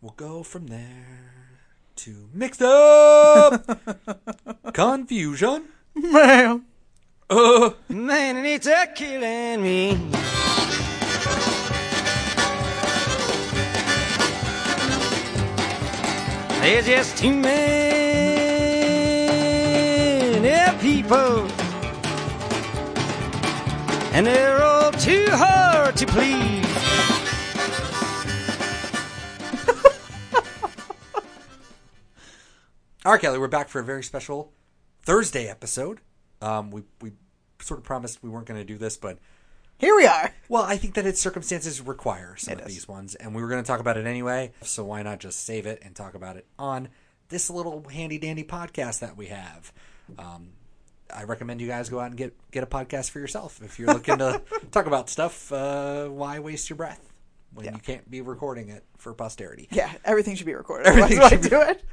We'll go from there to mixed up confusion. Man, man, and it's a killing me. There's just too many people, and they're all too hard to please. All right, Kelly, we're back for a very special Thursday episode. We sort of promised we weren't going to do this, but here we are. Well, I think that its circumstances require some of these ones, and we were going to talk about it anyway, so why not just save it and talk about it on this little handy-dandy podcast that we have. I recommend you guys go out and get a podcast for yourself if you're looking to talk about stuff. Why waste your breath when you can't be recording it for posterity? Yeah, everything should be recorded. Why do it?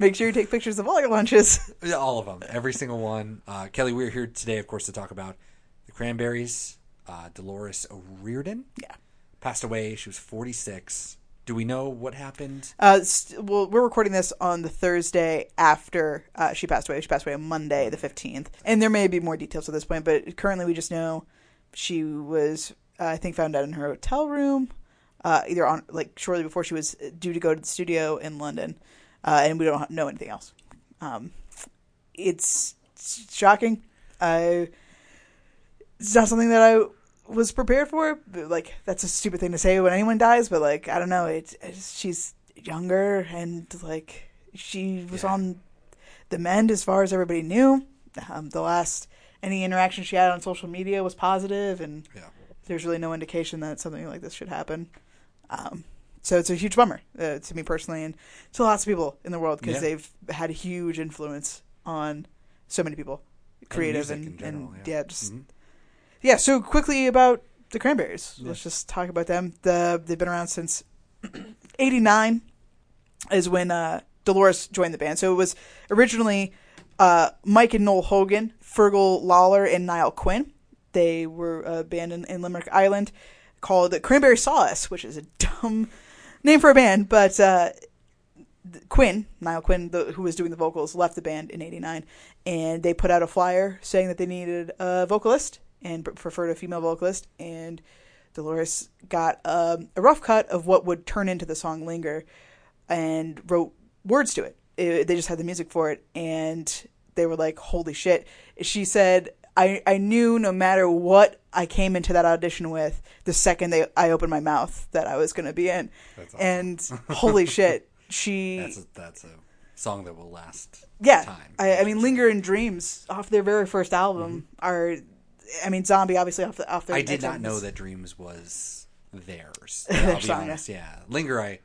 Make sure you take pictures of all your lunches. All of them. Every single one. Kelly, we're here today, of course, to talk about the Cranberries. Dolores O'Riordan. Yeah. Passed away. She was 46. Do we know what happened? Well, we're recording this on the Thursday after she passed away. She passed away on Monday, the 15th. And there may be more details at this point, but currently we just know she was, I think, found out in her hotel room. Either on shortly before she was due to go to the studio in London, and we don't know anything else. It's shocking. It's not something that I was prepared for. Like, that's a stupid thing to say when anyone dies, but I don't know. She's younger, and she was on the mend as far as everybody knew. Any interaction she had on social media was positive, and there's really no indication that something like this should happen. So it's a huge bummer to me personally and to lots of people in the world, because they've had a huge influence on so many people, creative and general, So quickly about the Cranberries. Yeah. Let's just talk about them. They've been around since 89 is when Dolores joined the band. So it was originally Mike and Noel Hogan, Fergal Lawler, and Niall Quinn. They were a band in Limerick, Ireland, called the Cranberry Saw Us, which is a dumb name for a band. But Niall Quinn, who was doing the vocals, left the band in 89. And they put out a flyer saying that they needed a vocalist and preferred a female vocalist. And Dolores got a rough cut of what would turn into the song Linger and wrote words to it. They just had the music for it. And they were like, holy shit. She said, I knew no matter what I came into that audition with, the second I opened my mouth, that I was going to be in. That's awesome. And holy shit, that's a song that will last time. I mean, Linger and Dreams, off their very first album, are... I mean, Zombie, obviously, off their... I did not know that Dreams was theirs. I'll be honest, Linger, I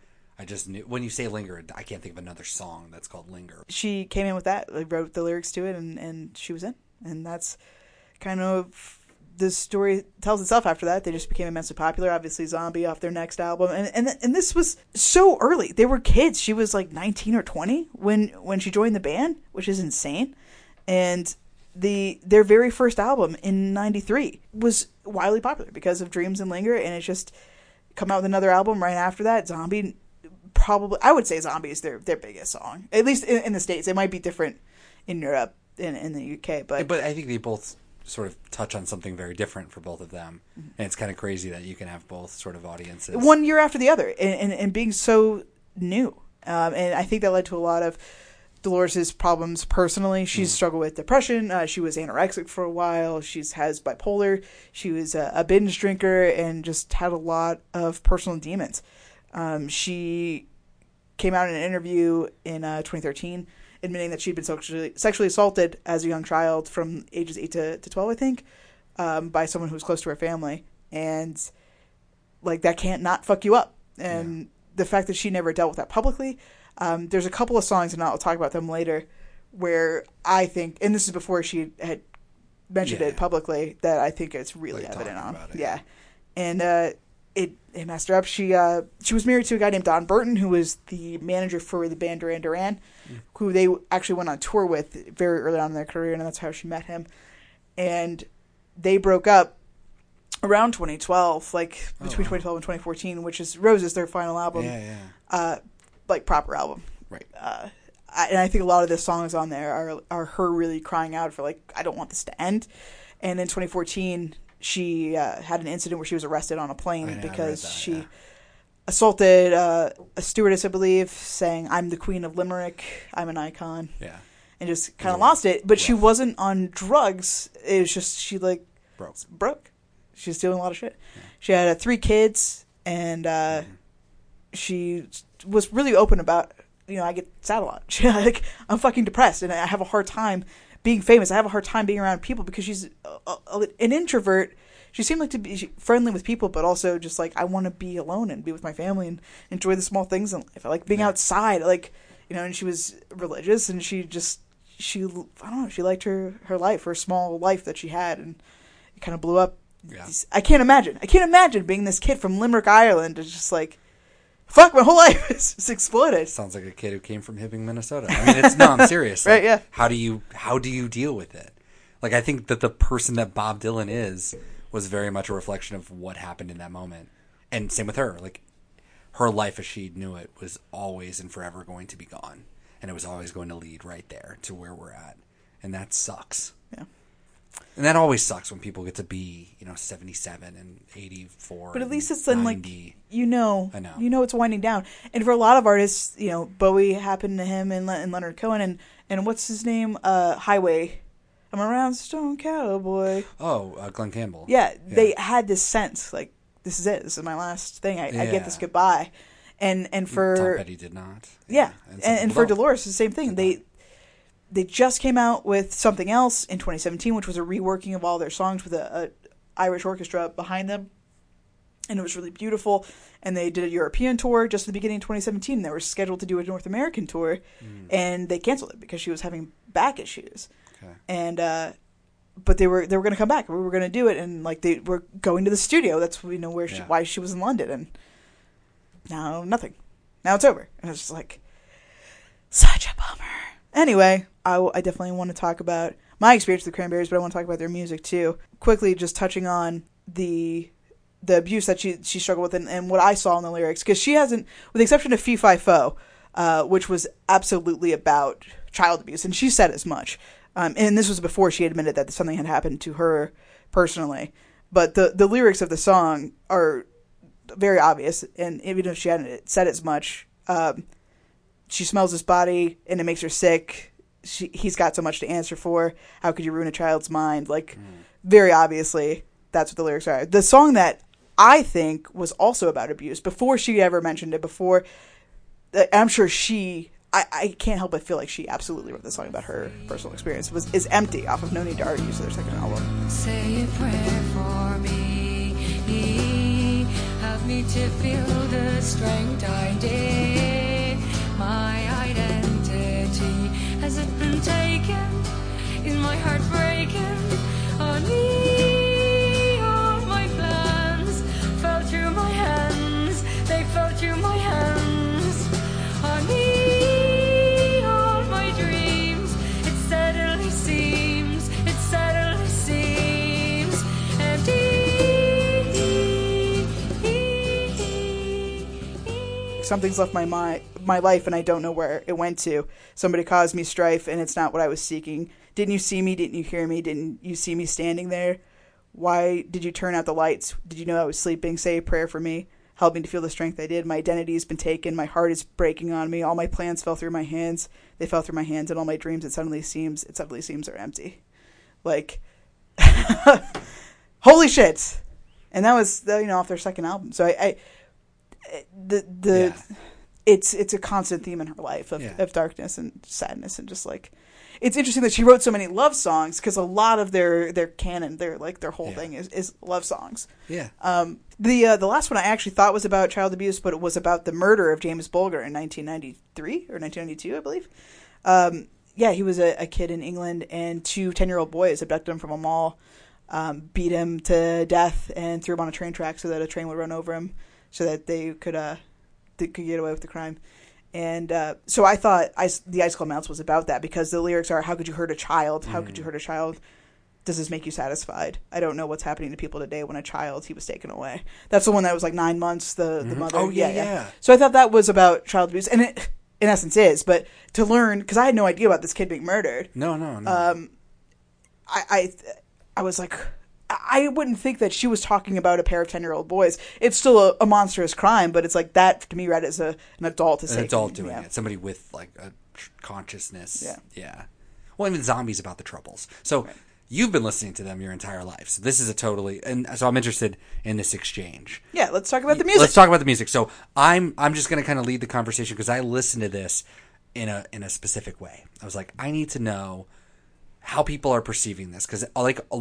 just knew... When you say Linger, I can't think of another song that's called Linger. She came in with that, wrote the lyrics to it, and she was in. And that's kind of the story tells itself after that. They just became immensely popular. Obviously, Zombie off their next album. And this was so early. They were kids. She was 19 or 20 when she joined the band, which is insane. And their very first album in 93 was wildly popular because of Dreams and Linger. And it's just come out with another album right after that. Zombie, probably, I would say Zombie is their biggest song, at least in the States. It might be different in Europe. In the UK, but I think they both sort of touch on something very different for both of them, and it's kind of crazy that you can have both sort of audiences one year after the other, and being so new. And I think that led to a lot of Dolores's problems personally. She's struggled with depression. She was anorexic for a while. She's has bipolar. She was a binge drinker and just had a lot of personal demons. She came out in an interview in 2013. Admitting that she'd been sexually assaulted as a young child from ages 8 to 12, I think, by someone who was close to her family. And, that can't not fuck you up. And the fact that she never dealt with that publicly, there's a couple of songs, and I'll talk about them later, where I think, and this is before she had mentioned it publicly, that I think it's really evident on. Yeah. And it messed her up. She was married to a guy named Don Burton, who was the manager for the band Duran Duran, who they actually went on tour with very early on in their career, and that's how she met him. And they broke up around 2012, between 2012 and 2014, which is Roses, their final album. like, proper album. Right. And I think a lot of the songs on there are her really crying out for, like, I don't want this to end. And in 2014, she had an incident where she was arrested on a plane because she assaulted a stewardess, I believe, saying, I'm the queen of Limerick, I'm an icon. Yeah. And just kind of lost it. But she wasn't on drugs. It was just she, like, broke. She was doing a lot of shit. Yeah. She had three kids, and she was really open about, you know, I get sad a lot. She, like, I'm fucking depressed, and I have a hard time being famous. I have a hard time being around people because she's an introvert. She seemed like to be friendly with people, but also just, like, I want to be alone and be with my family and enjoy the small things in life. I like being outside. I like, you know, and she was religious, and she just, I don't know, she liked her life, her small life that she had, and it kind of blew up. Yeah. I can't imagine being this kid from Limerick, Ireland, is just like, fuck, my whole life is exploded. Sounds like a kid who came from Hibbing, Minnesota. I mean, it's I'm serious. Like, right? Yeah. How do you deal with it? Like, I think that the person that Bob Dylan is was very much a reflection of what happened in that moment, and same with her. Like, her life as she knew it was always and forever going to be gone, and it was always going to lead right there to where we're at, and that sucks. Yeah. And that always sucks when people get to be, you know, 77 and 84. But at least it's then, like, you know. I know. You know it's winding down. And for a lot of artists, you know, Bowie happened to him and Leonard Cohen and what's his name? Highway. I'm around Stone Cowboy. Oh, Glen Campbell. Yeah, they had this sense, like, this is it. This is my last thing. I get this goodbye. And for... Tom Petty did not. Yeah. And for Dolores, it's the same thing. They just came out with something else in 2017, which was a reworking of all their songs with an Irish orchestra behind them. And it was really beautiful. And they did a European tour just at the beginning of 2017. They were scheduled to do a North American tour. And they canceled it because she was having back issues. Okay. And but they were going to come back. We were going to do it. And, like, they were going to the studio. That's, you know, where why she was in London. And now nothing. Now it's over. And it's just like, such a bummer. Anyway, I definitely want to talk about my experience with the Cranberries, but I want to talk about their music too. Quickly, just touching on the abuse that she struggled with and what I saw in the lyrics, because she hasn't, with the exception of Fee Fi Fo, which was absolutely about child abuse, and she said as much. And this was before she admitted that something had happened to her personally. But the lyrics of the song are very obvious, and even if she hadn't said as much, she smells his body and it makes her sick. He's got so much to answer for. How could you ruin a child's mind? Like, very obviously, that's what the lyrics are. The song that I think was also about abuse, before she ever mentioned it, I'm sure I can't help but feel like she absolutely wrote this song about her personal experience, is Empty, off of No Need to Argue, so their second album. Say a prayer for me. Help me to feel the strength I did. My identity, has it been taken? Is my heart breaking? Only all my plans fell through my hands. They fell through my hands. Only all my dreams. It suddenly seems empty. Something's left my mind. My life, and I don't know where it went to. Somebody caused me strife, and it's not what I was seeking. Didn't you see me? Didn't you hear me? Didn't you see me standing there? Why did you turn out the lights? Did you know I was sleeping? Say a prayer for me. Help me to feel the strength I did. My identity has been taken. My heart is breaking on me. All my plans fell through my hands. They fell through my hands, and all my dreams, it suddenly seems are empty. Like, holy shit. And that was, you know, off their second album. So It's a constant theme in her life of darkness and sadness, and just, like, it's interesting that she wrote so many love songs, because a lot of their canon, their whole thing is love songs. Yeah. The last one I actually thought was about child abuse, but it was about the murder of James Bulger in 1993 or 1992, I believe. He was a kid in England, and two 10-year-old boys abducted him from a mall, beat him to death, and threw him on a train track so that a train would run over him, so that they could get away with the crime. And so I thought the Ice Cold Mountains was about that, because the lyrics are, how could you hurt a child? How could you hurt a child? Does This Make You Satisfied? I don't know what's happening to people today. When a child, he was taken away. That's the one that was like 9 months, the mother. Oh, yeah. So I thought that was about child abuse. And it, in essence, is. But to learn, because I had no idea about this kid being murdered. No. I was like... I wouldn't think that she was talking about a pair of 10-year-old boys. It's still a monstrous crime, but it's like that, to me, read as an adult. Is an adult doing it. Somebody with, like, a consciousness. Yeah. Well, even Zombie's about the Troubles. So right. You've been listening to them your entire life. So this is a totally – and so I'm interested in this exchange. Yeah, let's talk about the music. Let's talk about the music. So I'm just going to kind of lead the conversation because I listened to this in a specific way. I was like, I need to know – how people are perceiving this, because like a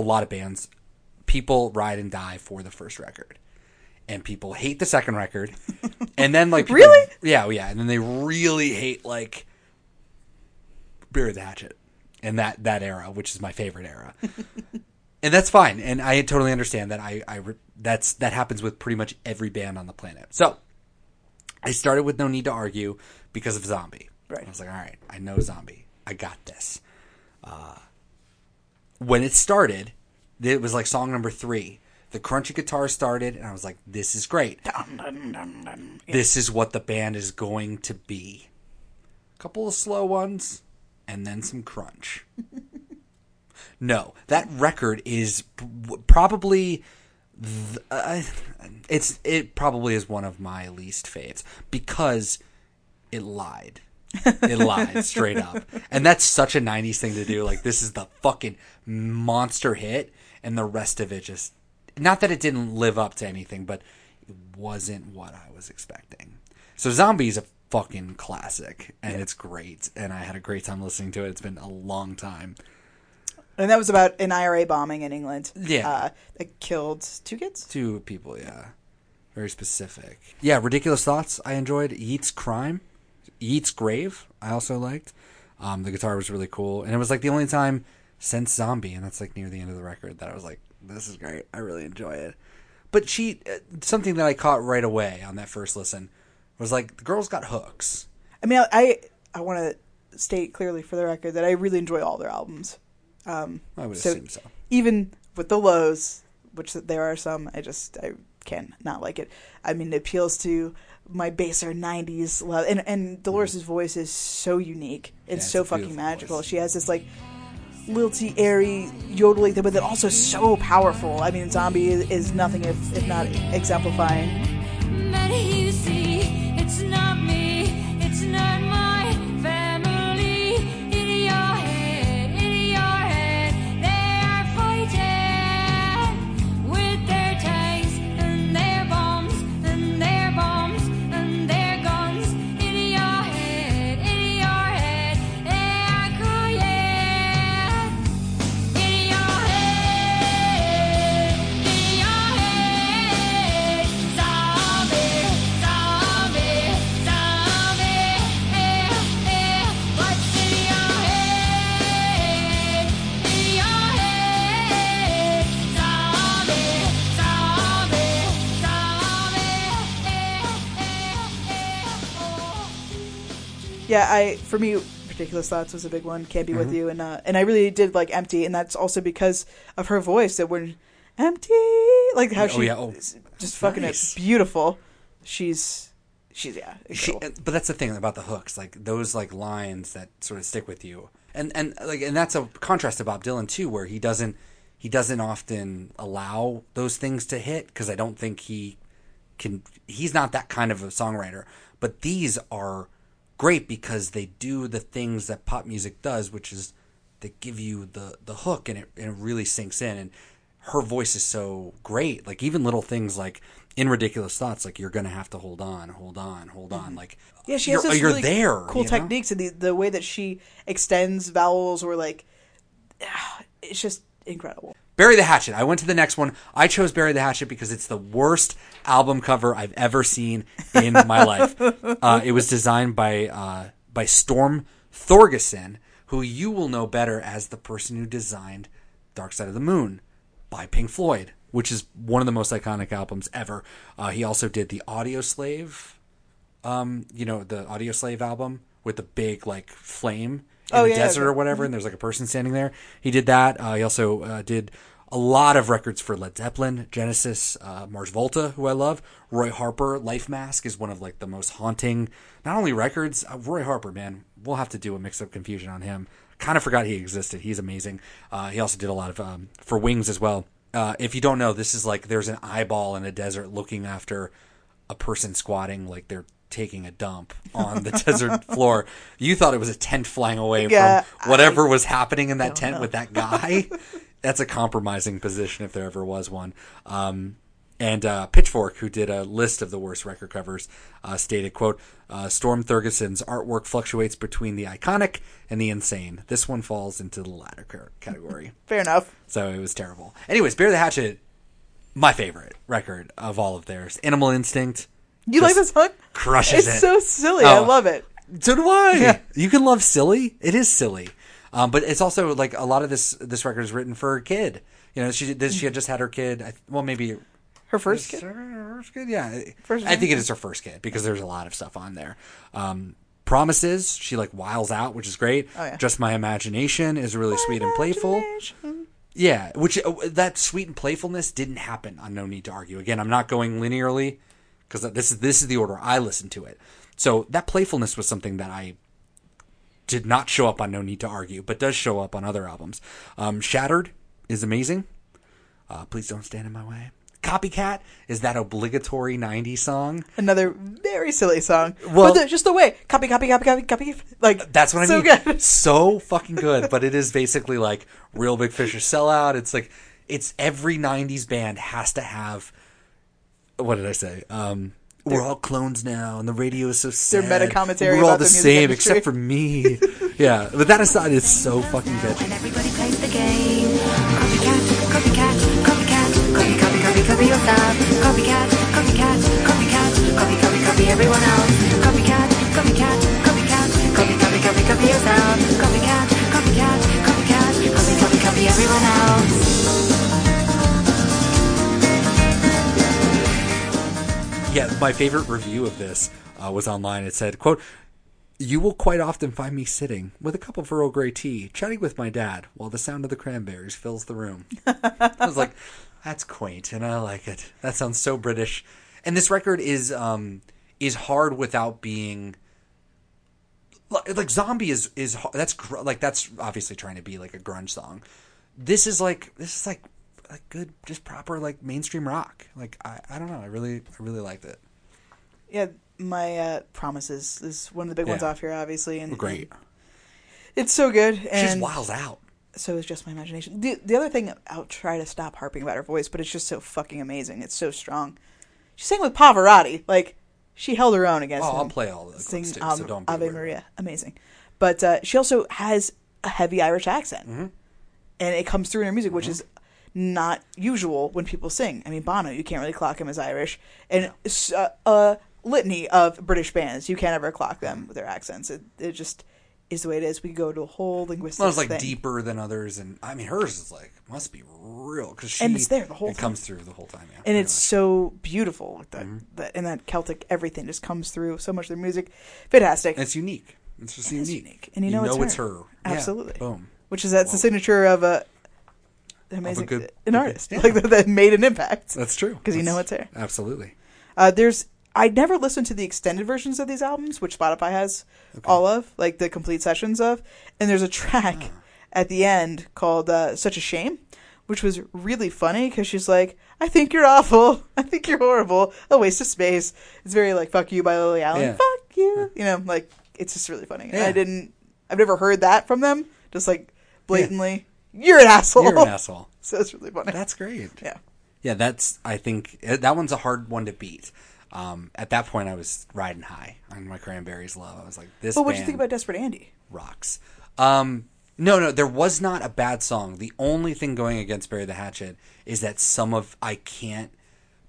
lot of bands, people ride and die for the first record, and people hate the second record, and then like people, really, yeah, and then they really hate like Bury the Hatchet and that era, which is my favorite era, and that's fine, and I totally understand that. That happens with pretty much every band on the planet. So I started with No Need to Argue because of Zombie. Right, I was like, all right, I know Zombie, I got this. When it started, it was like song number 3. The crunchy guitar started, and I was like, this is great. Dun, dun, dun, dun. This is what the band is going to be. A couple of slow ones, and then some crunch. No, that record is probably... It probably is one of my least faves, because it lied. It lied straight up, and that's such a 90s thing to do. Like, this is the fucking monster hit, and the rest of it just, not that it didn't live up to anything, but it wasn't what I was expecting. So Zombie is a fucking classic, and it's great, and I had a great time listening to it. It's been a long time. And that was about an IRA bombing in England. Yeah, that killed 2 kids? 2 people, yeah. Very specific. Yeah, Ridiculous Thoughts I enjoyed. Yeats' Grave I also liked. The guitar was really cool, and it was like the only time since Zombie, and that's like near the end of the record, that I was like, this is great, I really enjoy it. But she something that I caught right away on that first listen was like, the girl's got hooks. I mean, I want to state clearly for the record that I really enjoy all their albums. I would assume so. Even with the lows, which there are some, I can not like it. I mean, it appeals to my baser 90s love, and Dolores' voice is so unique. It's so fucking magical. Voice. She has this like lilty, airy yodeling, but then also so powerful. I mean, Zombie is nothing if not exemplifying. Many you see, it's not me, it's not my family. In your head, they are fighting with their tanks and their bombs and their bombs. Yeah, for me, Ridiculous Thoughts was a big one. Can't Be With You, and I really did like Empty, and that's also because of her voice. That when Empty, like how she just fucking nice. Beautiful. She's but that's the thing about the hooks, like those like lines that sort of stick with you, and that's a contrast to Bob Dylan too, where he doesn't often allow those things to hit, because I don't think he can. He's not that kind of a songwriter, but these are great because they do the things that pop music does, which is they give you the hook, and it really sinks in, and her voice is so great. Like even little things like in Ridiculous Thoughts, like you're going to have to hold on. Mm-hmm. Like yeah, she has this really there, cool techniques, and the way that she extends vowels, or like it's just incredible. Bury the Hatchet. I went to the next one. I chose Bury the Hatchet because it's the worst album cover I've ever seen in my life. It was designed by Storm Thorgerson, who you will know better as the person who designed Dark Side of the Moon by Pink Floyd, which is one of the most iconic albums ever. He also did the Audioslave album with the big like flame. in the desert or whatever, and there's like a person standing there. He did that. He also did a lot of records for Led Zeppelin, Genesis, Mars Volta, who I love. Roy Harper, Life Mask is one of like the most haunting, not only records, Roy Harper, man, we'll have to do a mix-up confusion on him. Kind of forgot he existed. He's amazing. He also did a lot of for Wings as well. If you don't know, this is like there's an eyeball in a desert looking after a person squatting like they're taking a dump on the desert floor. You thought it was a tent flying away from whatever was happening in that tent with that guy. That's a compromising position if there ever was one. And Pitchfork, who did a list of the worst record covers, stated, quote, Storm Thorgerson's artwork fluctuates between the iconic and the insane. This one falls into the latter category. Fair enough. So it was terrible. Anyways, Bury the Hatchet, my favorite record of all of theirs. Animal Instinct. You like this song? Crushes it. It's so silly. I love it. So do I. Yeah. You can love silly. It is silly. But it's also like a lot of this record is written for a kid. You know, she had just had her kid. I think it is her first kid because there's a lot of stuff on there. Promises, she like wiles out, which is great. Oh, yeah. Just My Imagination is really sweet and playful. Yeah, which that sweet and playfulness didn't happen on No Need to Argue. Again, I'm not going linearly because this is the order I listened to it. So that playfulness was something that I did not show up on No Need to Argue, but does show up on other albums. Shattered is amazing. Please Don't Stand in My Way. Copycat is that obligatory 90s song. Another very silly song. Well, but just the way. Copy, copy, copy, copy, copy. Like, that's what I mean. So good. So fucking good. But it is basically like Real Big Fish or Sellout. It's like, it's every 90s band has to have, what did I say? We're all clones now, and the radio is so sad. Their meta commentary. We're all the same, except for me. Yeah, but that aside, it's so fucking bitchy. Everybody plays the game. Copycat, copycat, copycat, copy, copy, copy, copy yourself. Copycat, copycat, copycat, copy, copy, copy everyone else. Copycat, copycat, copycat, copy, copy, copy, copy yourself. Copycat, copycat, copycat, copy, copy, copy everyone else. Yeah, my favorite review of this was online. It said, quote, "You will quite often find me sitting with a cup of Earl Grey tea, chatting with my dad while the sound of the Cranberries fills the room." I was like, that's quaint, and I like it. That sounds so British. And this record is hard without being like Zombie is hard. That's obviously trying to be like a grunge song. This is like good, just proper, like mainstream rock. Like I don't know. I really liked it. Yeah, my Promises is one of the big ones off here, obviously. And great. It's so good. And she's wild out. So is Just My Imagination. The other thing, I'll try to stop harping about her voice, but it's just so fucking amazing. It's so strong. She sang with Pavarotti. Like she held her own against him. I'll play all the things. So don't be Ave weird. Maria, amazing. But she also has a heavy Irish accent, mm-hmm. and it comes through in her music, which is not usual when people sing. I mean, Bono, you can't really clock him as Irish. And a litany of British bands, you can't ever clock them with their accents. It just is the way it is. We go to a whole linguistic thing. Well, it's like deeper than others. And I mean, hers is like, must be real. Because it's there the whole time. It comes through the whole time. Yeah, and it's so beautiful. And that Celtic everything just comes through. So much of their music. Fantastic. And it's unique. It's just unique. And you know it's her. Absolutely. Yeah, boom. Which is the signature of a... amazing, an artist like that made an impact. That's true, because it's there. Absolutely. I never listened to the extended versions of these albums, which Spotify has all of, like the complete sessions of. And there's a track at the end called "Such a Shame," which was really funny because she's like, "I think you're awful. I think you're horrible. A waste of space." It's very like "Fuck You" by Lily Allen. Yeah. Fuck you, you know, like it's just really funny. Yeah. I've never heard that from them. Just like blatantly. Yeah. You're an asshole. You're an asshole. So that's really funny. That's great. Yeah. Yeah, I think that one's a hard one to beat. At that point, I was riding high on my Cranberries love. I was like, this But what do you think about Desperate Andy? Rocks. No, there was not a bad song. The only thing going against Bury the Hatchet is that I can't,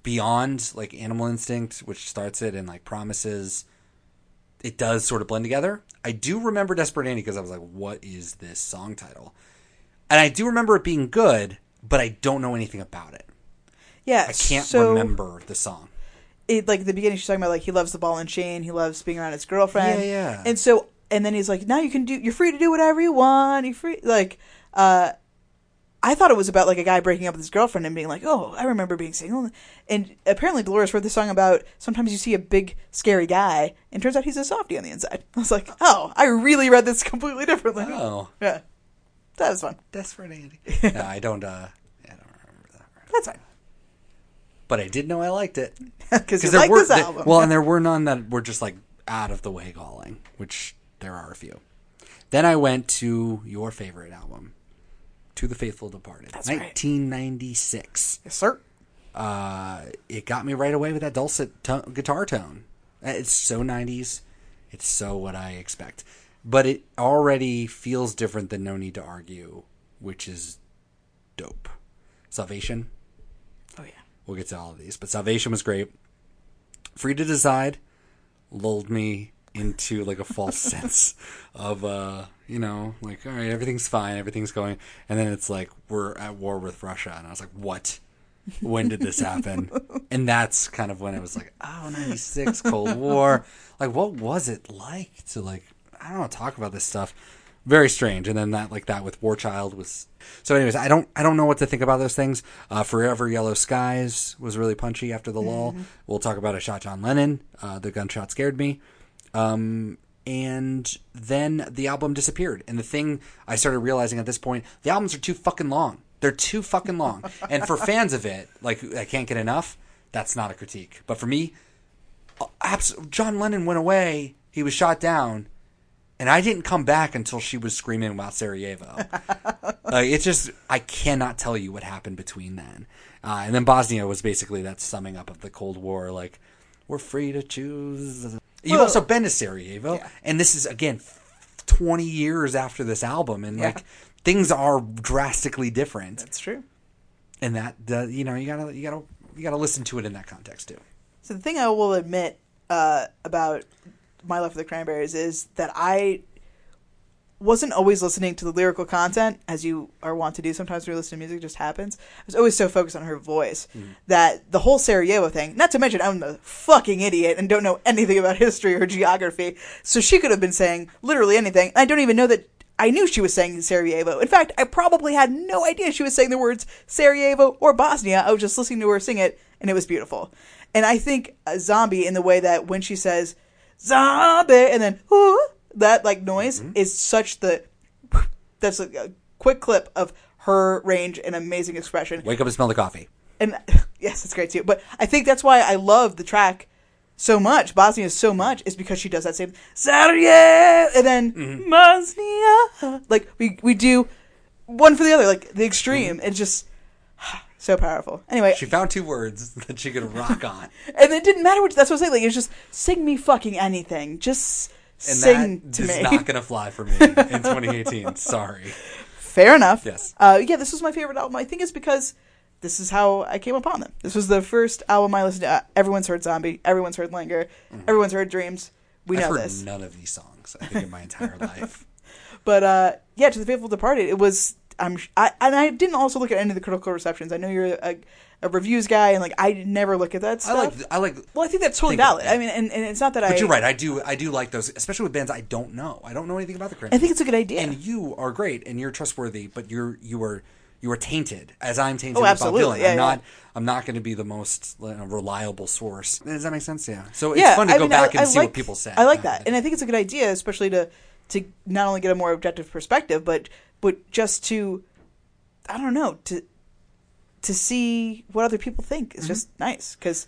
beyond like Animal Instinct, which starts it, and like Promises, it does sort of blend together. I do remember Desperate Andy because I was like, what is this song title? And I do remember it being good, but I don't know anything about it. Yeah, I can't remember the song. Like the beginning, she's talking about like he loves the ball and chain, he loves being around his girlfriend. Yeah, yeah. And so And then he's like, now you can do, you're free to do whatever you want. You're free. Like, I thought it was about, like, a guy breaking up with his girlfriend and being like, oh, I remember being single. And apparently Dolores wrote this song about sometimes you see a big, scary guy, and turns out he's a softie on the inside. I was like, oh, I really read this completely differently. Oh. Yeah. That was fun. Desperate Andy. No, I don't remember that. That's fine. But I did know I liked it. Because you like this album. Well, and there were none that were just, like, out of the way galling, which there are a few. Then I went to your favorite album. To the Faithful Departed. That's 1996. Right. Yes, sir. It got me right away with that dulcet guitar tone. It's so 90s. It's so what I expect. But it already feels different than No Need to Argue, which is dope. Salvation. Oh, yeah. We'll get to all of these. But Salvation was great. Free to Decide lulled me into, like, a false sense of, you know, like, all right, everything's fine, everything's going. And then it's like, we're at war with Russia. And I was like, what? When did this happen? And that's kind of when I was like, oh, 96, Cold War. Like, what was it like to, like, I don't know, talk about this stuff? Very strange. And then that, like, that with War Child was. So anyways, I don't know what to think about those things. Forever Yellow Skies was really punchy after the lull. We'll talk about A Shot John Lennon. The gunshot scared me. And then the album disappeared. And the thing I started realizing at this point, the albums are too fucking long. They're too fucking long. And for fans of it, like, I can't get enough. That's not a critique. But for me, John Lennon went away. He was shot down. And I didn't come back until she was screaming about Sarajevo. It's just, I cannot tell you what happened between then. And then Bosnia was basically that summing up of the Cold War. Like, we're free to choose. You've also been to Sarajevo, yeah. And this is, again, 20 years after this album, and, yeah, like, things are drastically different. That's true. And that, you know, you gotta listen to it in that context too. So the thing I will admit about my love for the Cranberries is that I wasn't always listening to the lyrical content, as you are wont to do sometimes when you're listening to music, it just happens. I was always so focused on her voice that the whole Sarajevo thing, not to mention I'm a fucking idiot and don't know anything about history or geography, so she could have been saying literally anything. I don't even know that I knew she was saying Sarajevo. In fact, I probably had no idea she was saying the words Sarajevo or Bosnia. I was just listening to her sing it, and it was beautiful. And I think a Zombie, in the way that when she says, Zombie, and then, ooh, that, like, noise is such the – that's a quick clip of her range and amazing expression. Wake Up and Smell the Coffee. And yes, it's great too. But I think that's why I love the track so much, Bosnia so much, is because she does that same Sarajevo, and then Bosnia. Like, we do one for the other, like the extreme. It's just so powerful. Anyway. She found two words that she could rock on. And it didn't matter which – that's what I'm saying. Like, it's just sing me fucking anything. Just – and sing that is not going to fly for me in 2018. Sorry. Fair enough. Yes. Yeah, this was my favorite album. I think it's because this is how I came upon them. This was the first album I listened to. Everyone's heard Zombie. Everyone's heard Linger. Everyone's heard Dreams. I've heard none of these songs, I think, in my entire life. But, yeah, To the Faithful Departed, it was... I didn't also look at any of the critical receptions. I know you're a reviews guy, and, like, I never look at that stuff. I like. Well, I think that's totally valid. I mean, and it's not that But you're right. I do like those, especially with bands I don't know. I don't know anything about the Cranberries. I think it's a good idea. And you are great, and you're trustworthy, but you are tainted, as I'm tainted with Bob Dylan. Yeah, I'm not going to be the most reliable source. Does that make sense? Yeah. So it's fun to go back and see what people say. I like that, and I think it's a good idea, especially to not only get a more objective perspective, but just to, I don't know, to see what other people think is just nice. Because,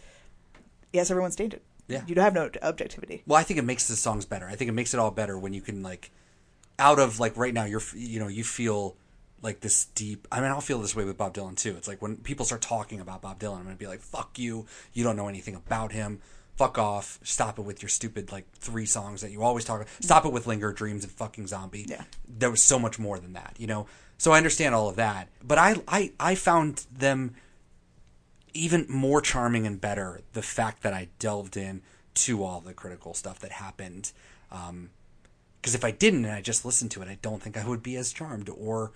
yes, everyone's tainted. Yeah. You have no objectivity. Well, I think it makes the songs better. I think it makes it all better when you can, like, out of, like, right now, you feel, like, this deep. I mean, I'll feel this way with Bob Dylan, too. It's like when people start talking about Bob Dylan, I'm going to be like, fuck you. You don't know anything about him. Fuck off. Stop it with your stupid, like, three songs that you always talk about. Stop it with Linger, Dreams, and fucking Zombie. Yeah. There was so much more than that, you know? So I understand all of that. But I found them even more charming and better, the fact that I delved in to all the critical stuff that happened. Because if I didn't and I just listened to it, I don't think I would be as charmed or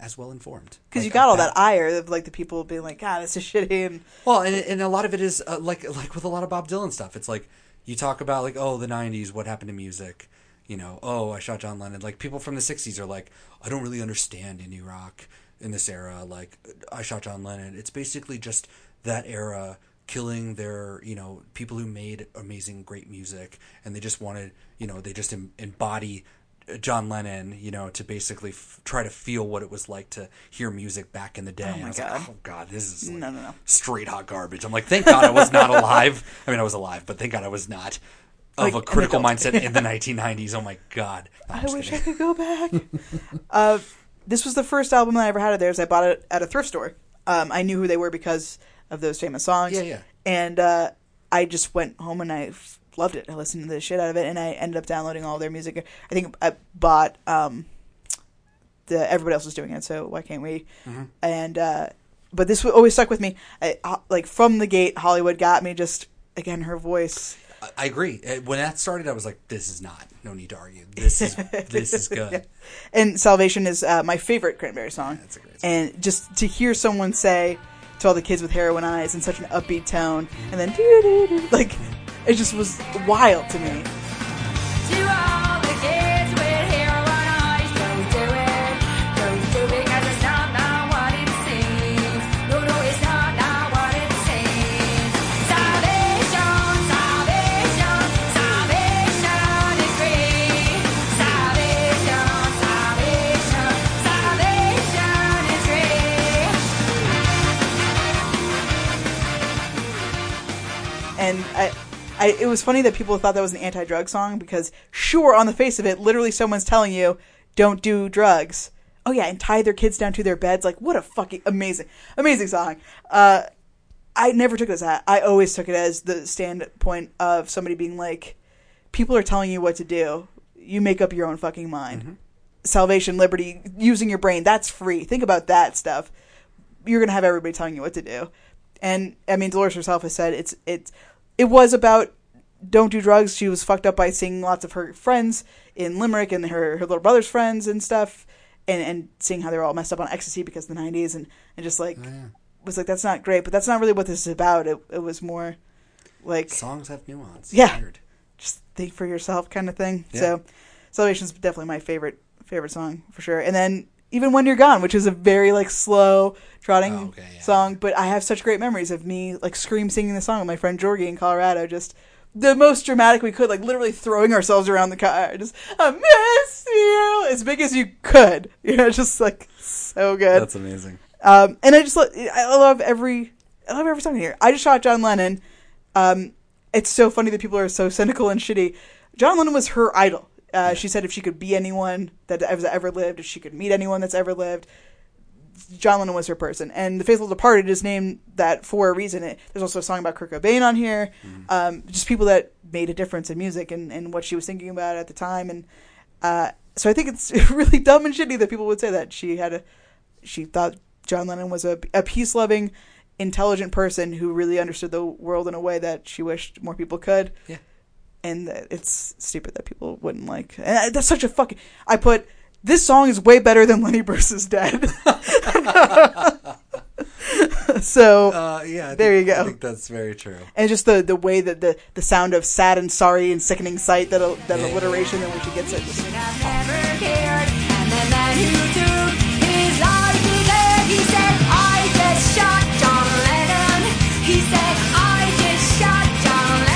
as well informed. Because, like, you got all that ire of, like, the people being like, God, this is shitty. And... Well, and a lot of it is like with a lot of Bob Dylan stuff. It's like you talk about, like, oh, the 90s, what happened to music? you know, oh, I shot John Lennon. Like, people from the 60s are like, I don't really understand indie rock in this era. Like, I shot John Lennon. It's basically just that era killing their, you know, people who made amazing, great music. And they just wanted, you know, they just embody John Lennon, you know, to basically try to feel what it was like to hear music back in the day. Oh, my God. Like, oh, God, this is like straight hot garbage. I'm like, thank God I was not alive. I mean, I was alive, but thank God I was not of like, a critical mindset in the 1990s. Oh, my God. No, I wish I could go back. This was the first album I ever had of theirs. I bought it at a thrift store. I knew who they were because of those famous songs. Yeah, yeah. And I just went home and I loved it. I listened to the shit out of it, and I ended up downloading all their music. I think I bought the Everybody Else Was Doing It, So Why Can't We? Mm-hmm. And but this always stuck with me. Like from the gate, Hollywood got me. Just again, her voice. I agree. When that started, I was like, "This is not No Need to Argue. This is this is good." Yeah. And Salvation is my favorite Cranberries song. Yeah, that's a great song. And just to hear someone say to all the kids with heroin eyes in such an upbeat tone, and then doo doo doo, like it just was wild to me. And it was funny that people thought that was an anti-drug song because, sure, on the face of it, literally someone's telling you, don't do drugs. Oh, yeah, and tie their kids down to their beds. Like, what a fucking amazing, amazing song. I never took it as that. I always took it as the standpoint of somebody being like, people are telling you what to do. You make up your own fucking mind. Mm-hmm. Salvation, liberty, using your brain, that's free. Think about that stuff. You're going to have everybody telling you what to do. And, I mean, Dolores herself has said It was about don't do drugs. She was fucked up by seeing lots of her friends in Limerick and her little brother's friends and stuff and seeing how they were all messed up on ecstasy because of the 90s and just like was like, that's not great, but that's not really what this is about. It was more like... Songs have nuance. Yeah. Weird. Just think for yourself kind of thing. Yeah. So Salvation's definitely my favorite song for sure. And then even When You're Gone, which is a very like slow trotting song, but I have such great memories of me like scream singing the song with my friend Jorgie in Colorado, just the most dramatic we could, like literally throwing ourselves around the car, just I miss you as big as you could, you know, just like so good. That's amazing. And I just I love every song here. I Just Shot John Lennon. It's so funny that people are so cynical and shitty. John Lennon was her idol. She said if she could be anyone that ever lived, if she could meet anyone that's ever lived, John Lennon was her person. And The Faithful Departed is named that for a reason. There's also a song about Kurt Cobain on here. Mm. Just people that made a difference in music and what she was thinking about at the time. And so I think it's really dumb and shitty that people would say that. She thought John Lennon was a peace-loving, intelligent person who really understood the world in a way that she wished more people could. Yeah. And it's stupid that people wouldn't like. And that's such a fucking... I put, this song is way better than Lenny Bruce Is Dead. So, there you go. I think that's very true. And just the way that the sound of sad and sorry and sickening sight, that alliteration in which he gets it. Just, never cared. And then that you do his eyes were there. He said, I just shot John Lennon. He said, I just shot John Lennon.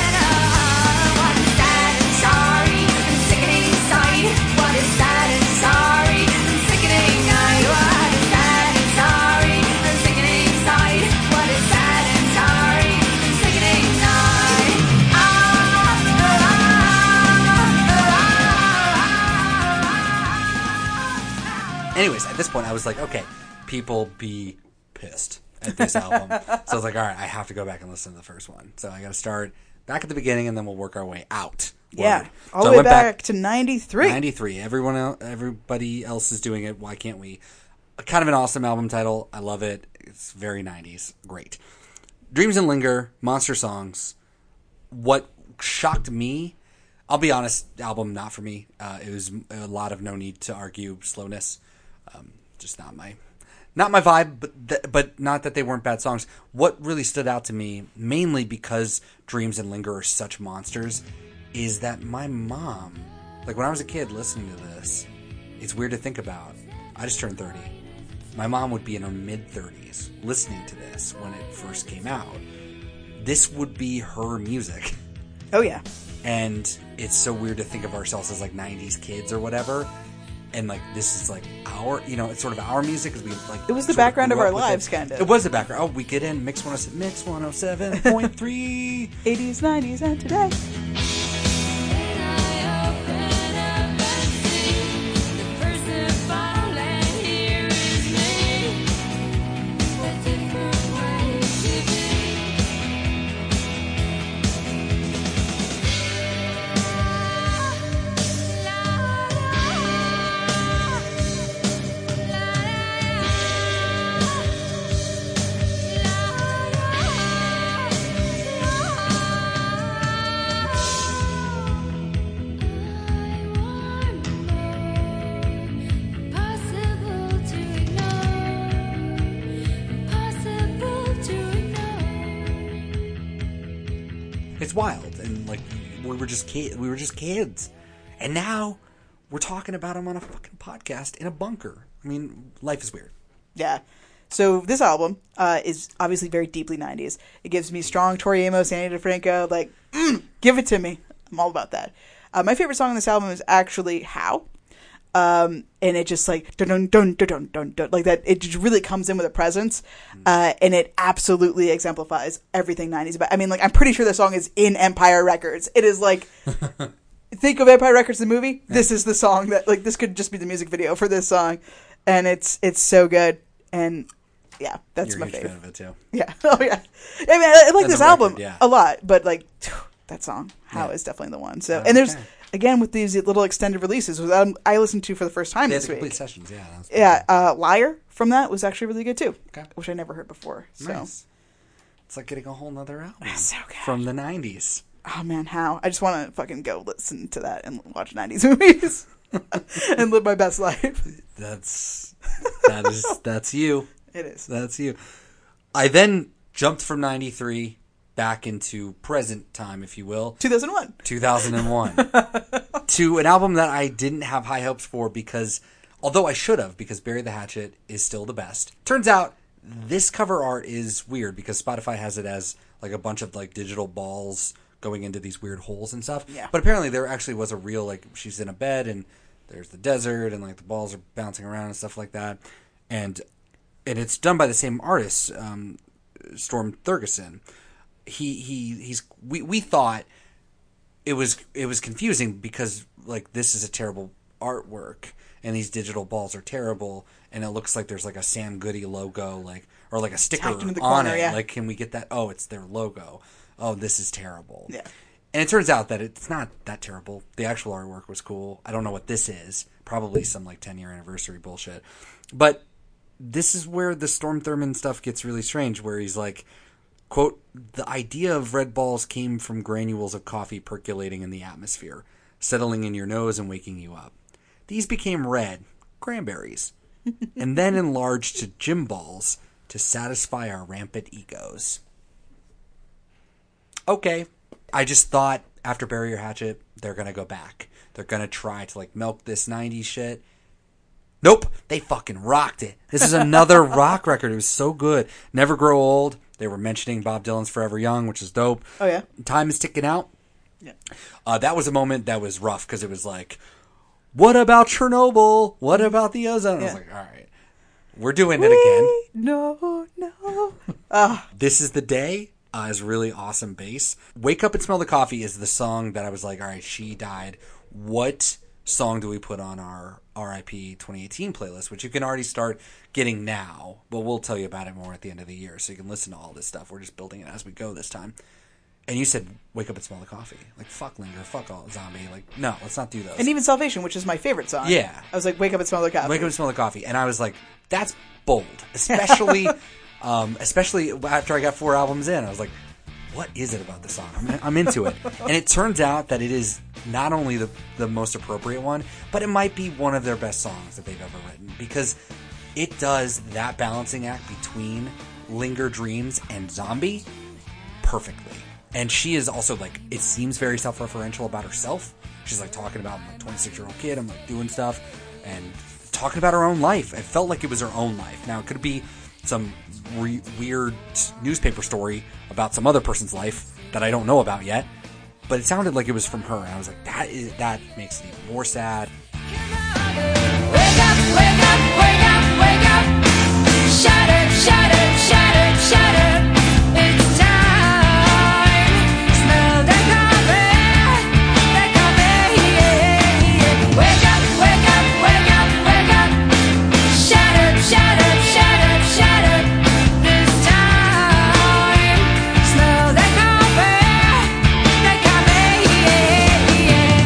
Anyways, at this point, I was like, okay, people be pissed at this album. So I was like, all right, I have to go back and listen to the first one. So I got to start back at the beginning, and then we'll work our way out. Yeah, all the way back to 93. 93. Everybody else is doing it. Why can't we? Kind of an awesome album title. I love it. It's very 90s. Great. Dreams and Linger, monster songs. What shocked me, I'll be honest, album not for me. It was a lot of No Need to Argue slowness. Just not my vibe, but not that they weren't bad songs. What really stood out to me, mainly because Dreams and Linger are such monsters, is that my mom Like, when I was a kid listening to this, it's weird to think about. I just turned 30. My mom would be in her mid-30s listening to this when it first came out. This would be her music. Oh, yeah. And it's so weird to think of ourselves as, like, 90s kids or whatever. And, like, this is, like, our, you know, it's sort of our music because we, like... It was the background of our lives, kind of. It was the background. Oh, we get in Mix 107, Mix 107.3. 80s, 90s, and today. We were just kids, and now we're talking about them on a fucking podcast in a bunker. I mean, life is weird. Yeah. So this album is obviously very deeply 90s. It gives me strong Tori Amos, Annie DeFranco, like, give it to me. I'm all about that. My favorite song on this album is actually How. And it just like dun-dun-dun-dun-dun-dun-dun, like that. It just really comes in with a presence, and it absolutely exemplifies everything 90s. But I mean, like, I'm pretty sure the song is in Empire Records. It is like, think of Empire Records, the movie. Yeah. This is the song that, like, this could just be the music video for this song, and it's so good. And yeah, that's my favorite. You're a huge fan of it too. Yeah. Oh yeah. I mean, I like this album a lot, but like that song How is definitely the one. So, and there's. Again, with these little extended releases, which I listened to for the first time this week. Complete sessions, yeah. That was cool. Yeah, Liar from that was actually really good too, which I never heard before. So. Nice. It's like getting a whole nother album from the 90s. Oh, man, how? I just want to fucking go listen to that and watch 90s movies and live my best life. That's you. It is. That's you. I then jumped from 93... back into present time, if you will. 2001. To an album that I didn't have high hopes for because, although I should have, because Bury the Hatchet is still the best. Turns out this cover art is weird because Spotify has it as like a bunch of like digital balls going into these weird holes and stuff. Yeah. But apparently there actually was a real, like, she's in a bed and there's the desert and like the balls are bouncing around and stuff like that. And it's done by the same artist, Storm Thorgerson. We thought it was confusing because, like, this is a terrible artwork and these digital balls are terrible and it looks like there's like a Sam Goody logo, like, or like a sticker on it. Yeah. Like, can we get that? Oh, it's their logo. Oh, this is terrible. Yeah. And it turns out that it's not that terrible. The actual artwork was cool. I don't know what this is. Probably some like 10-year anniversary bullshit. But this is where the Storm Thurmond stuff gets really strange, where he's like, quote, the idea of red balls came from granules of coffee percolating in the atmosphere, settling in your nose and waking you up. These became red, cranberries, and then enlarged to gym balls to satisfy our rampant egos. Okay. I just thought after Bury Your Hatchet, they're going to go back. They're going to try to like milk this 90s shit. Nope. They fucking rocked it. This is another rock record. It was so good. Never Grow Old. They were mentioning Bob Dylan's Forever Young, which is dope. Oh, yeah. Time is Ticking Out. Yeah. That was a moment that was rough because it was like, what about Chernobyl? What about the ozone? Yeah. I was like, all right, we're doing it again. No. This is the Day is really awesome bass. Wake Up and Smell the Coffee is the song that I was like, all right, she died. What song do we put on our RIP 2018 playlist, which you can already start getting now, but we'll tell you about it more at the end of the year, so you can listen to all this stuff. We're just building it as we go this time. And you said Wake Up and Smell the Coffee. Like, fuck Linger, fuck all Zombie. Like, no, let's not do those. And even Salvation, which is my favorite song. Yeah. I was like, Wake Up and Smell the Coffee. Wake Up and Smell the Coffee. And I was like, that's bold. Especially after I got 4 albums in. I was like, what is it about this song? I'm into it. And it turns out that it is not only the most appropriate one, but it might be one of their best songs that they've ever written, because it does that balancing act between Linger, Dreams, and Zombie perfectly. And she is also like, it seems very self-referential about herself. She's like talking about, I'm like 26-year-old kid, I'm like doing stuff and talking about her own life. It felt like it was her own life. Now it could be some weird newspaper story about some other person's life that I don't know about yet, but it sounded like it was from her, and I was like, that makes it even more sad. Wake up, wake up, wake up, wake up. Shattered, shattered, shattered, shattered. It's time. Smell the coffee, yeah, yeah. Wake up, wake up, wake up, wake up. Shattered, shattered, shattered, shattered. This time. Smell the coffee, yeah, yeah.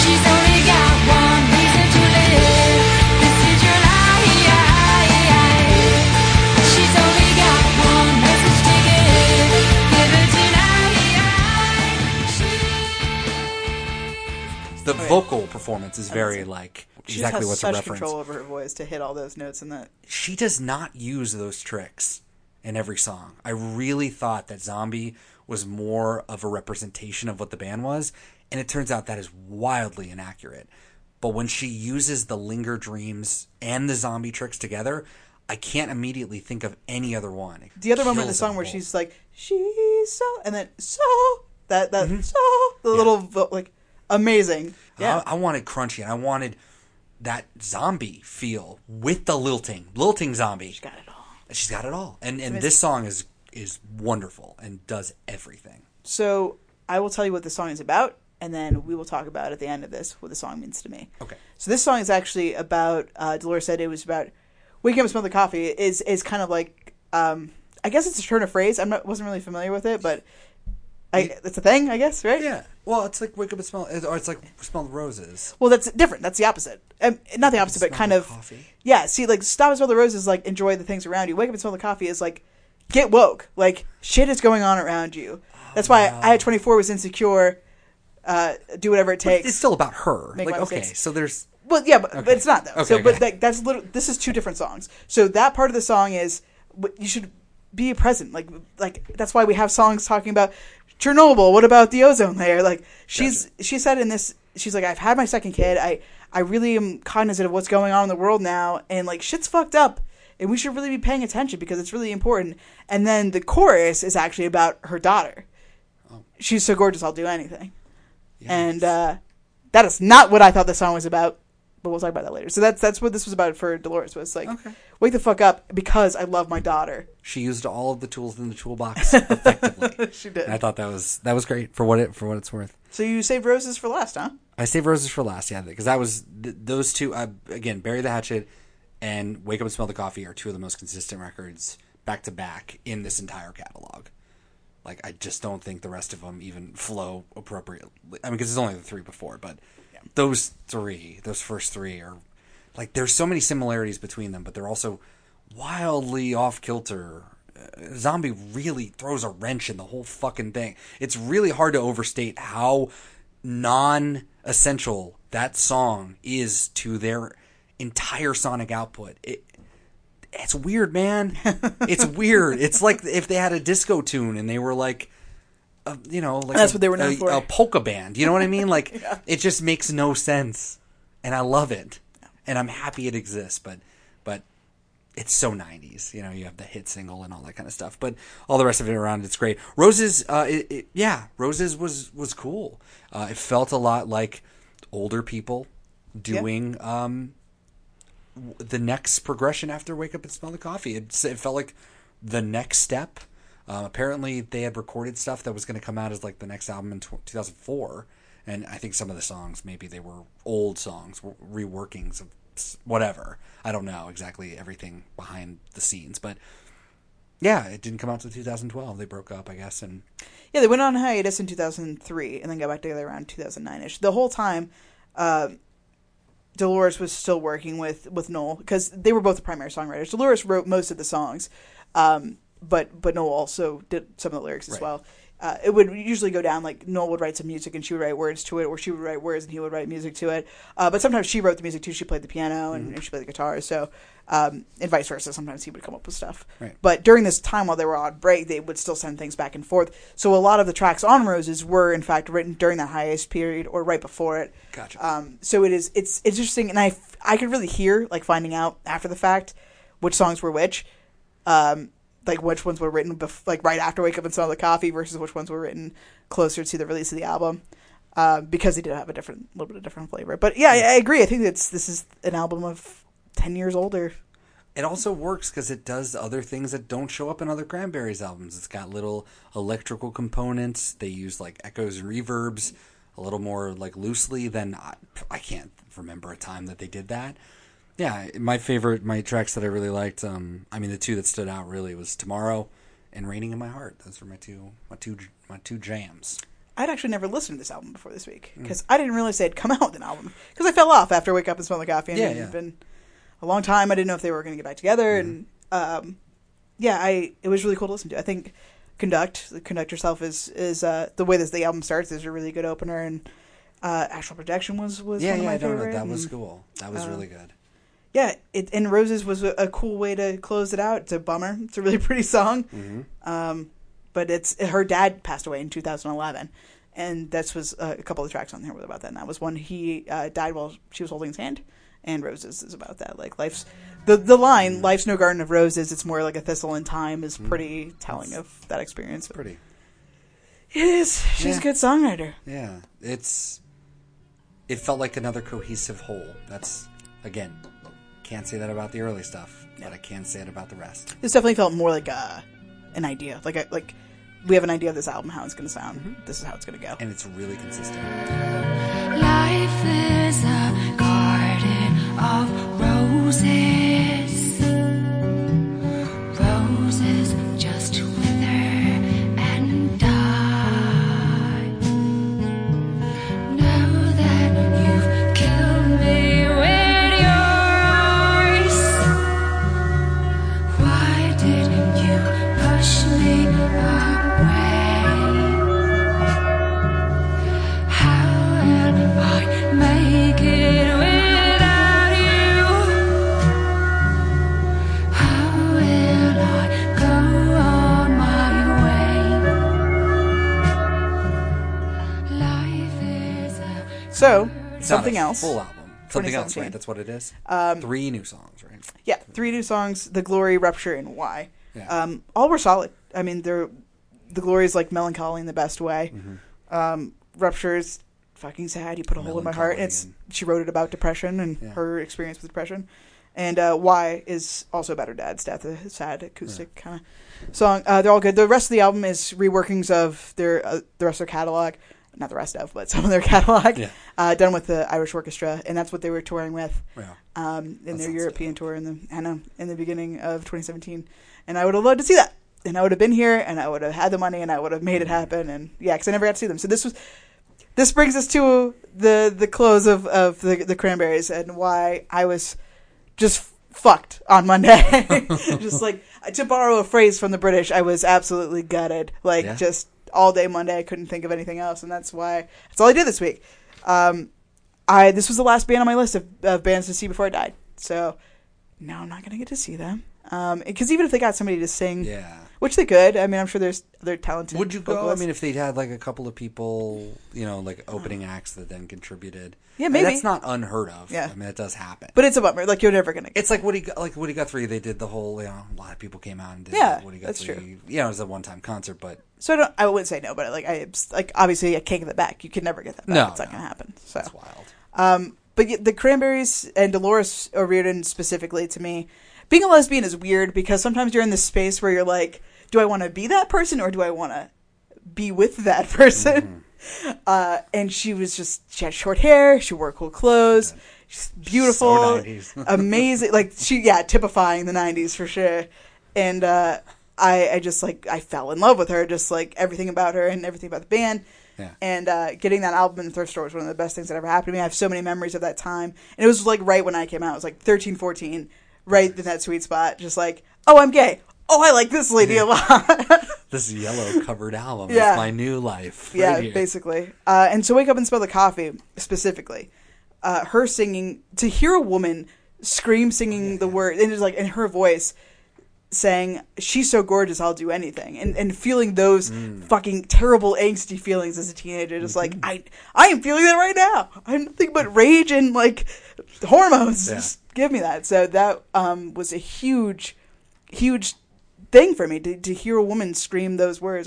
She's only got one reason to live. This is your life. She's only got one message to give. Give it tonight. The vocal performance is very like she exactly just has what's such a reference. Control over her voice to hit all those notes in that. She does not use those tricks in every song. I really thought that Zombie was more of a representation of what the band was, and it turns out that is wildly inaccurate. But when she uses the Linger, Dreams, and the Zombie tricks together, I can't immediately think of any other one. It The other moment in the kills song where whole. she's like, she's so, and then so, that so, the little, like, amazing. Yeah. I wanted crunchy, and I wanted that zombie feel with the lilting zombie. She's got it all. She's got it all. And Amazing. This song is wonderful and does everything. So I will tell you what the song is about, and then we will talk about at the end of this what the song means to me. Okay. So this song is actually about, Dolores said it was about, Wake Up and Smell the Coffee is kind of like, I guess it's a turn of phrase. I wasn't really familiar with it, but it's a thing, I guess, right? Yeah. Well, it's like Wake Up and Smell, or it's like Smell the Roses. Well, that's different. That's the opposite. Not the opposite, but kind of. Coffee. Yeah. See, like, stop and smell the roses, like, enjoy the things around you. Wake Up and Smell the Coffee is like, get woke. Like, shit is going on around you. That's why I had 24 was insecure. Do whatever it takes. But it's still about her. Make like, okay, so there's. Well, yeah, but, okay. But it's not though. Okay, so, okay. But like, that's this is two different songs. So that part of the song is you should be present. Like that's why we have songs talking about Chernobyl, what about the ozone layer? Like she said in this, she's like, I've had my second kid. I really am cognizant of what's going on in the world now, and like shit's fucked up, and we should really be paying attention because it's really important. And then the chorus is actually about her daughter. Oh. She's so gorgeous, I'll do anything. Yes. And that is not what I thought the song was about, but we'll talk about that later. So that's what this was about for Dolores, was like, okay, wake the fuck up because I love my daughter. She used all of the tools in the toolbox effectively. She did. And I thought that was great for what it's worth. So you saved Roses for last, huh? I saved Roses for last, yeah, because that was those two. Again, Bury the Hatchet and Wake Up and Smell the Coffee are two of the most consistent records back to back in this entire catalog. Like, I just don't think the rest of them even flow appropriately. I mean, because it's only the three before, but those first three are like, there's so many similarities between them, but they're also wildly off kilter. Zombie really throws a wrench in the whole fucking thing. It's really hard to overstate how non-essential that song is to their entire sonic output. It's weird, man. It's weird. It's like if they had a disco tune and they were like, that's what they were known for. A polka band. You know what I mean? Like, yeah. It just makes no sense, and I love it, and I'm happy it exists. But it's so 90s. You know, you have the hit single and all that kind of stuff. But all the rest of it around, it's great. Roses, Roses was cool. It felt a lot like older people doing the next progression after Wake Up and Smell the Coffee. It felt like the next step. Apparently, they had recorded stuff that was going to come out as like the next album in 2004, and I think some of the songs, maybe they were old songs, reworkings of whatever. I don't know exactly everything behind the scenes, but yeah, it didn't come out till 2012. They broke up, I guess, and yeah, they went on hiatus in 2003, and then got back together around 2009ish. The whole time, Dolores was still working with Noel because they were both the primary songwriters. Dolores wrote most of the songs. But Noel also did some of the lyrics as well. It would usually go down like Noel would write some music and she would write words to it, or she would write words and he would write music to it. But sometimes she wrote the music too. She played the piano and she played the guitar. So, and vice versa. Sometimes he would come up with stuff. Right. But during this time while they were on break, they would still send things back and forth. So a lot of the tracks on Roses were in fact written during that hiatus period or right before it. Gotcha. So it's interesting, and I could really hear like finding out after the fact which songs were which. Like which ones were written like right after Wake Up and Smell the Coffee versus which ones were written closer to the release of the album, because they did have a little bit of different flavor. But yeah, I agree. I think this is an album of 10 years older. It also works because it does other things that don't show up in other Cranberries albums. It's got little electrical components. They use like echoes and reverbs a little more like loosely than I can't remember a time that they did that. Yeah, my tracks that I really liked, the two that stood out really was Tomorrow and Raining in My Heart. Those were my two jams. I'd actually never listened to this album before this week because I didn't realize they had come out with an album, because I fell off after Wake Up and Smell the Coffee. And it had been a long time. I didn't know if they were going to get back together. Mm. And it was really cool to listen to. I think Conduct Yourself is the way that the album starts is a really good opener. And Astral Projection was one of my favorite. That was cool. That was really good. Yeah, and Roses was a cool way to close it out. It's a bummer. It's a really pretty song. Mm-hmm. But her dad passed away in 2011, and that was a couple of tracks on there about that. And that was one he died while she was holding his hand, and Roses is about that. Like life's the line, mm-hmm. "Life's no garden of roses. It's more like a thistle in time," is pretty telling of that experience. Pretty. It is. She's a good songwriter. Yeah, it felt like another cohesive whole. That's again. Can't say that about the early stuff, but I can say it about the rest. This definitely felt more like an idea. Like we have an idea of this album, how it's going to sound. Mm-hmm. This is how it's going to go. And it's really consistent. Life is a garden of roses. Roses just to wither and die. Know that you've killed me with So, something else. Full album. Something else, right? That's what it is. 3 new songs, right? Yeah, 3 new songs, The Glory, Rupture, and Why. Yeah. All were solid. I mean, The Glory is like melancholy in the best way. Mm-hmm. Rupture is fucking sad. You put a hole in my heart. She wrote it about depression and her experience with depression. And Why is also about her dad's death, a sad acoustic kind of song. They're all good. The rest of the album is reworkings of the rest of their catalog. Not the rest of, but some of their catalog, done with the Irish Orchestra, and that's what they were touring with in their European tour in the beginning of 2017. And I would have loved to see that, and I would have been here, and I would have had the money, and I would have made it happen, and because I never got to see them. So this brings us to the close of the Cranberries and why I was just fucked on Monday. Just like, to borrow a phrase from the British, I was absolutely gutted, all day Monday, I couldn't think of anything else, and that's all I did this week. This was the last band on my list of bands to see before I died, so now I'm not going to get to see them. Because even if they got somebody to sing, which they could, I mean, I'm sure they're talented. Would you go? I mean, if they had like a couple of people, like opening acts that then contributed, maybe that's not unheard of. Yeah, I mean, it does happen, but it's a bummer. Like you're never gonna. It's like Woody Guthrie. They did the whole, a lot of people came out and did Woody Guthrie. That's true. It was a one-time concert, but. So I wouldn't say no, but obviously I can't get that back. You can never get that back. No, it's not going to happen. So that's wild. But the Cranberries and Dolores O'Riordan specifically, to me, being a lesbian is weird because sometimes you're in this space where you're like, do I want to be that person or do I want to be with that person? Mm-hmm. And she had short hair. She wore cool clothes. Yeah. She's beautiful. She's so 90s. Amazing. Typifying the 90s for sure. And, I just I fell in love with her, just like everything about her and everything about the band. Yeah. And getting that album in the thrift store was one of the best things that ever happened to me. I have so many memories of that time. And it was right when I came out. It was 13, 14, right in that sweet spot. Just like, oh, I'm gay. oh, I like this lady a lot. This yellow covered album is my new life. Right here. Basically. And so Wake Up and Smell the Coffee, specifically. Her singing, to hear a woman scream singing the word, and it's like in her voice saying, she's so gorgeous, I'll do anything. And feeling those fucking terrible angsty feelings as a teenager. Just like, I am feeling that right now. I'm nothing but rage and like hormones. Yeah. Just give me that. So that was a huge, huge thing for me to hear a woman scream those words.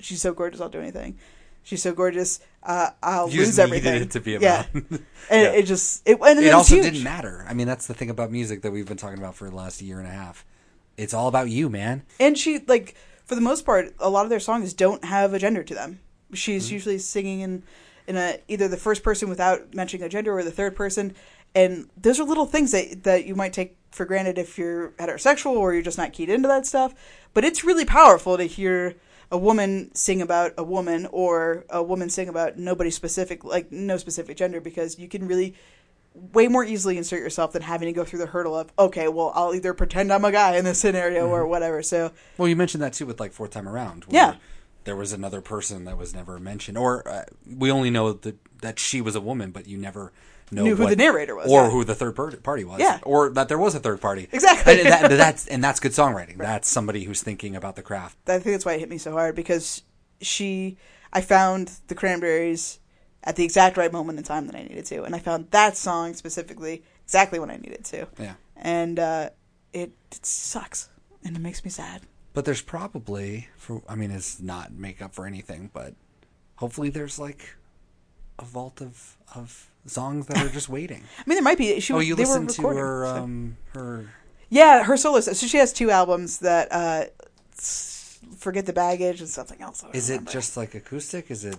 She's so gorgeous, I'll do anything. She's so gorgeous, I'll lose everything. You needed it to be about. Yeah. And it also huge. Didn't matter. I mean, that's the thing about music that we've been talking about for the last year and a half. It's all about you, man. And she, like, for the most part, a lot of their songs don't have a gender to them. She's usually singing in either the first person without mentioning a gender or the third person. And those are little things that you might take for granted if you're heterosexual or you're just not keyed into that stuff. But it's really powerful to hear a woman sing about a woman or a woman sing about nobody specific, like no specific gender, because you can really way more easily insert yourself than having to go through the hurdle of, okay, well, I'll either pretend I'm a guy in this scenario or whatever. So, well, you mentioned that too with like Fourth Time Around. Yeah. There was another person that was never mentioned, or we only know that she was a woman, but you never knew who the narrator was, or who the third party was, or that there was a third party. Exactly. That's good songwriting. Right. That's somebody who's thinking about the craft. I think that's why it hit me so hard, because I found the Cranberries at the exact right moment in time that I needed to, and I found that song specifically exactly when I needed to. Yeah. And it sucks, and it makes me sad. But there's probably, it's not make up for anything, but hopefully there's like a vault of songs that are just waiting. I mean, there might be. You listened to her, her. Yeah, her solo. So she has two albums that Forget the Baggage and something else. Is it just like acoustic? Is it?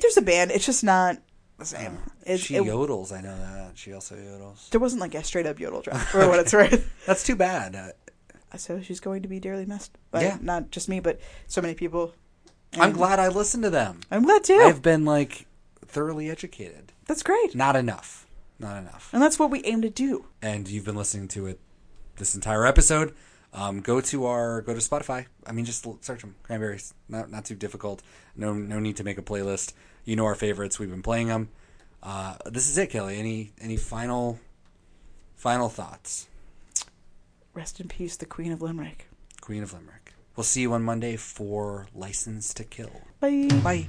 There's a band. It's just not the same. She yodels. I know that. She also yodels. There wasn't like a straight up yodel drop for what it's worth. That's too bad. So she's going to be dearly missed by not just me, but so many people. And I'm glad I listened to them. I'm glad too. I've been like thoroughly educated. That's great. Not enough. And that's what we aim to do. And you've been listening to it this entire episode. Go to Spotify. I mean, just search them. Cranberries. Not too difficult. No need to make a playlist. You know our favorites. We've been playing them. This is it, Kelly. Any final thoughts? Rest in peace, the Queen of Limerick. We'll see you on Monday for License to Kill. Bye.